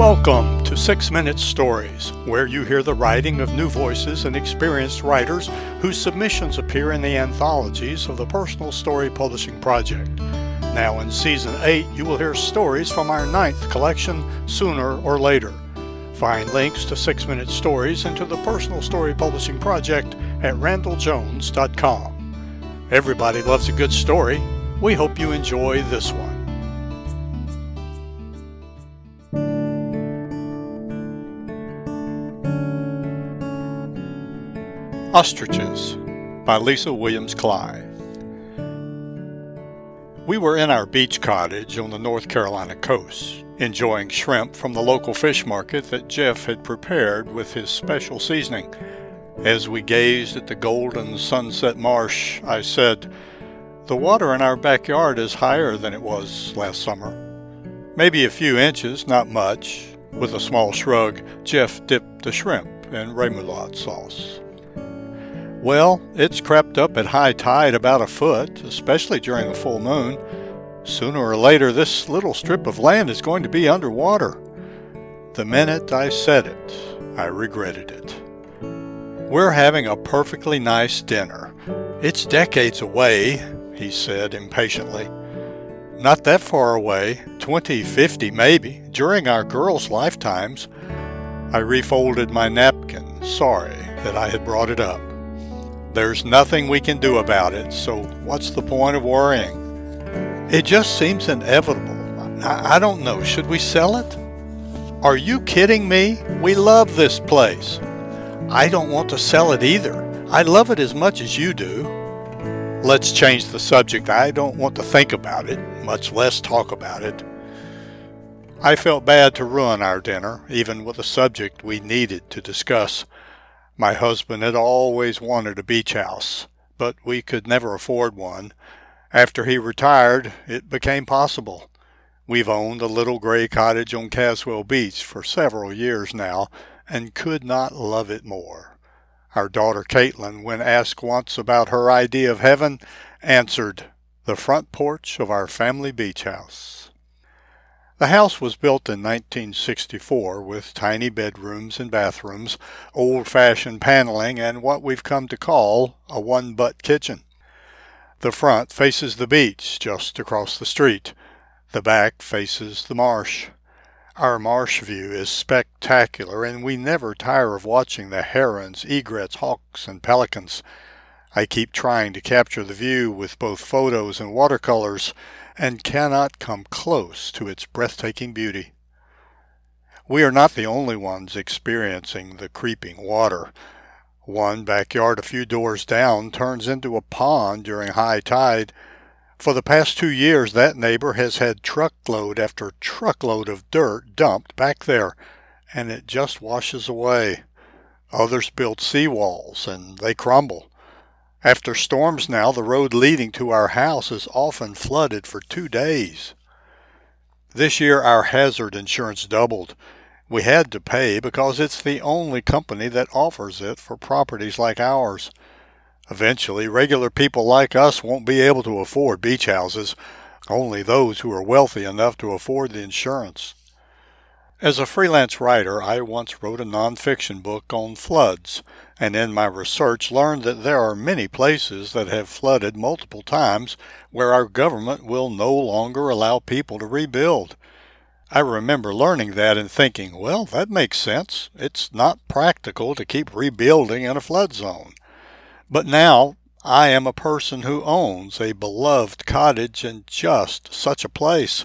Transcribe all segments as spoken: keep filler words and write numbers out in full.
Welcome to six minute Stories, where you hear the writing of new voices and experienced writers whose submissions appear in the anthologies of the Personal Story Publishing Project. Now in Season eight, you will hear stories from our ninth collection sooner or later. Find links to six minute Stories and to the Personal Story Publishing Project at Randall Jones dot com. Everybody loves a good story. We hope you enjoy this one. Ostriches by Lisa Williams Kline. We were in our beach cottage on the North Carolina coast, enjoying shrimp from the local fish market that Jeff had prepared with his special seasoning. As we gazed at the golden sunset marsh, I said, "The water in our backyard is higher than it was last summer." Maybe a few inches, not much. With a small shrug, Jeff dipped the shrimp in remoulade sauce. "Well, it's crept up at high tide about a foot, especially during a full moon. Sooner or later, this little strip of land is going to be underwater." The minute I said it, I regretted it. "We're having a perfectly nice dinner. It's decades away," he said impatiently. "Not that far away, twenty fifty maybe, during our girls' lifetimes." I refolded my napkin, sorry that I had brought it up. "There's nothing we can do about it, so what's the point of worrying? It just seems inevitable. I, I don't know, should we sell it?" "Are you kidding me? We love this place." "I don't want to sell it either. I love it as much as you do." "Let's change the subject. I don't want to think about it, much less talk about it." I felt bad to ruin our dinner, even with a subject we needed to discuss. My husband had always wanted a beach house, but we could never afford one. After he retired, it became possible. We've owned a little gray cottage on Caswell Beach for several years now, and could not love it more. Our daughter Caitlin, when asked once about her idea of heaven, answered, "The front porch of our family beach house." The house was built in nineteen sixty-four with tiny bedrooms and bathrooms, old-fashioned paneling, and what we've come to call a one-butt kitchen. The front faces the beach just across the street. The back faces the marsh. Our marsh view is spectacular, and we never tire of watching the herons, egrets, hawks, and pelicans. I keep trying to capture the view with both photos and watercolors, and cannot come close to its breathtaking beauty. We are not the only ones experiencing the creeping water. One backyard a few doors down turns into a pond during high tide. For the past two years, that neighbor has had truckload after truckload of dirt dumped back there, and it just washes away. Others build seawalls, and they crumble. After storms now, the road leading to our house is often flooded for two days. This year our hazard insurance doubled. We had to pay because it's the only company that offers it for properties like ours. Eventually, regular people like us won't be able to afford beach houses, only those who are wealthy enough to afford the insurance. As a freelance writer, I once wrote a nonfiction book on floods, and in my research learned that there are many places that have flooded multiple times where our government will no longer allow people to rebuild. I remember learning that and thinking, well, that makes sense. It's not practical to keep rebuilding in a flood zone. But now I am a person who owns a beloved cottage in just such a place.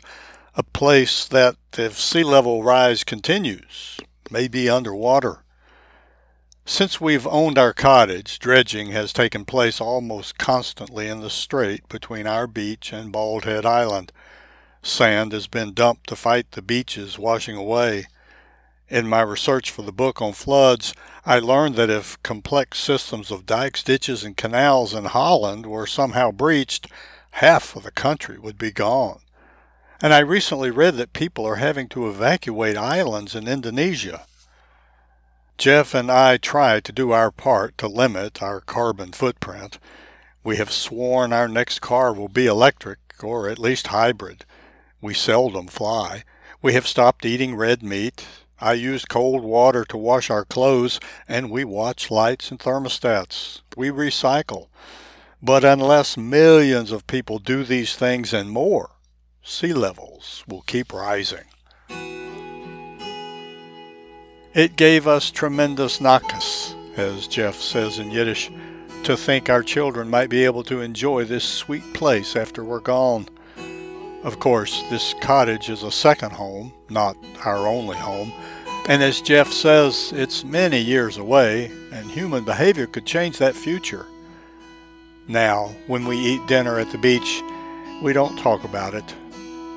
A place that, if sea level rise continues, may be underwater. Since we've owned our cottage, dredging has taken place almost constantly in the strait between our beach and Bald Head Island. Sand has been dumped to fight the beaches washing away. In my research for the book on floods, I learned that if complex systems of dikes, ditches, and canals in Holland were somehow breached, half of the country would be gone. And I recently read that people are having to evacuate islands in Indonesia. Jeff and I try to do our part to limit our carbon footprint. We have sworn our next car will be electric, or at least hybrid. We seldom fly. We have stopped eating red meat. I use cold water to wash our clothes, and we watch lights and thermostats. We recycle. But unless millions of people do these things and more, sea levels will keep rising. It gave us tremendous nakas, as Jeff says in Yiddish, to think our children might be able to enjoy this sweet place after we're gone. Of course, this cottage is a second home, not our only home, and as Jeff says, it's many years away, and human behavior could change that future. Now, when we eat dinner at the beach, we don't talk about it.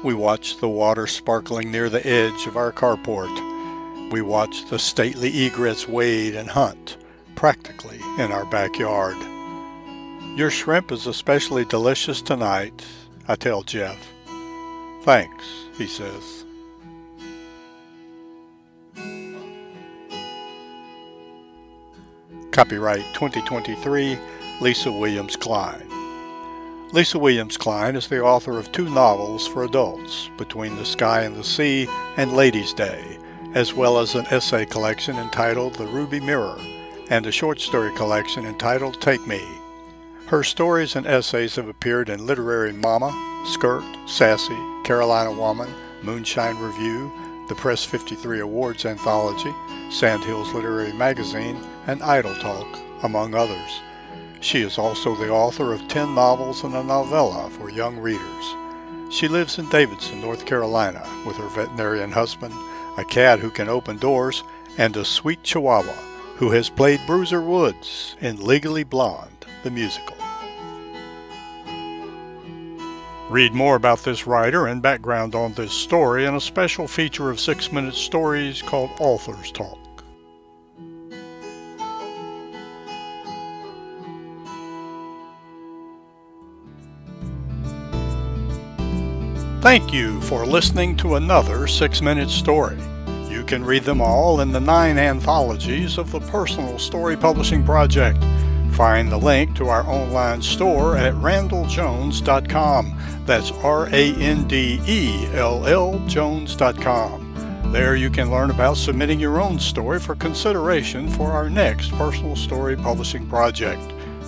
We watch the water sparkling near the edge of our carport. We watch the stately egrets wade and hunt, practically in our backyard. Your shrimp is especially delicious tonight, I tell Jeff. Thanks, he says. Copyright twenty twenty-three, Lisa Williams Kline. Lisa Williams Kline is the author of two novels for adults, Between the Sky and the Sea and Ladies' Day, as well as an essay collection entitled The Ruby Mirror and a short story collection entitled Take Me. Her stories and essays have appeared in Literary Mama, Skirt, Sasee, Carolina Woman, moonShine Review, The Press fifty-three Awards Anthology, Sand Hills Literary Magazine, and Idol Talk, among others. She is also the author of ten novels and a novella for young readers. She lives in Davidson, North Carolina, with her veterinarian husband, a cat who can open doors, and a sweet chihuahua who has played Bruiser Woods in Legally Blonde: The Musical. Read more about this writer and background on this story in a special feature of six minute Stories called Author's Talk. Thank you for listening to another six minute Story. You can read them all in the nine anthologies of the Personal Story Publishing Project. Find the link to our online store at Randall Jones dot com. That's R A N D E L L Jones dot com. There you can learn about submitting your own story for consideration for our next Personal Story Publishing Project.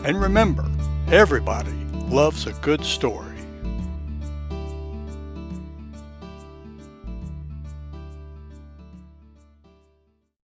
And remember, everybody loves a good story.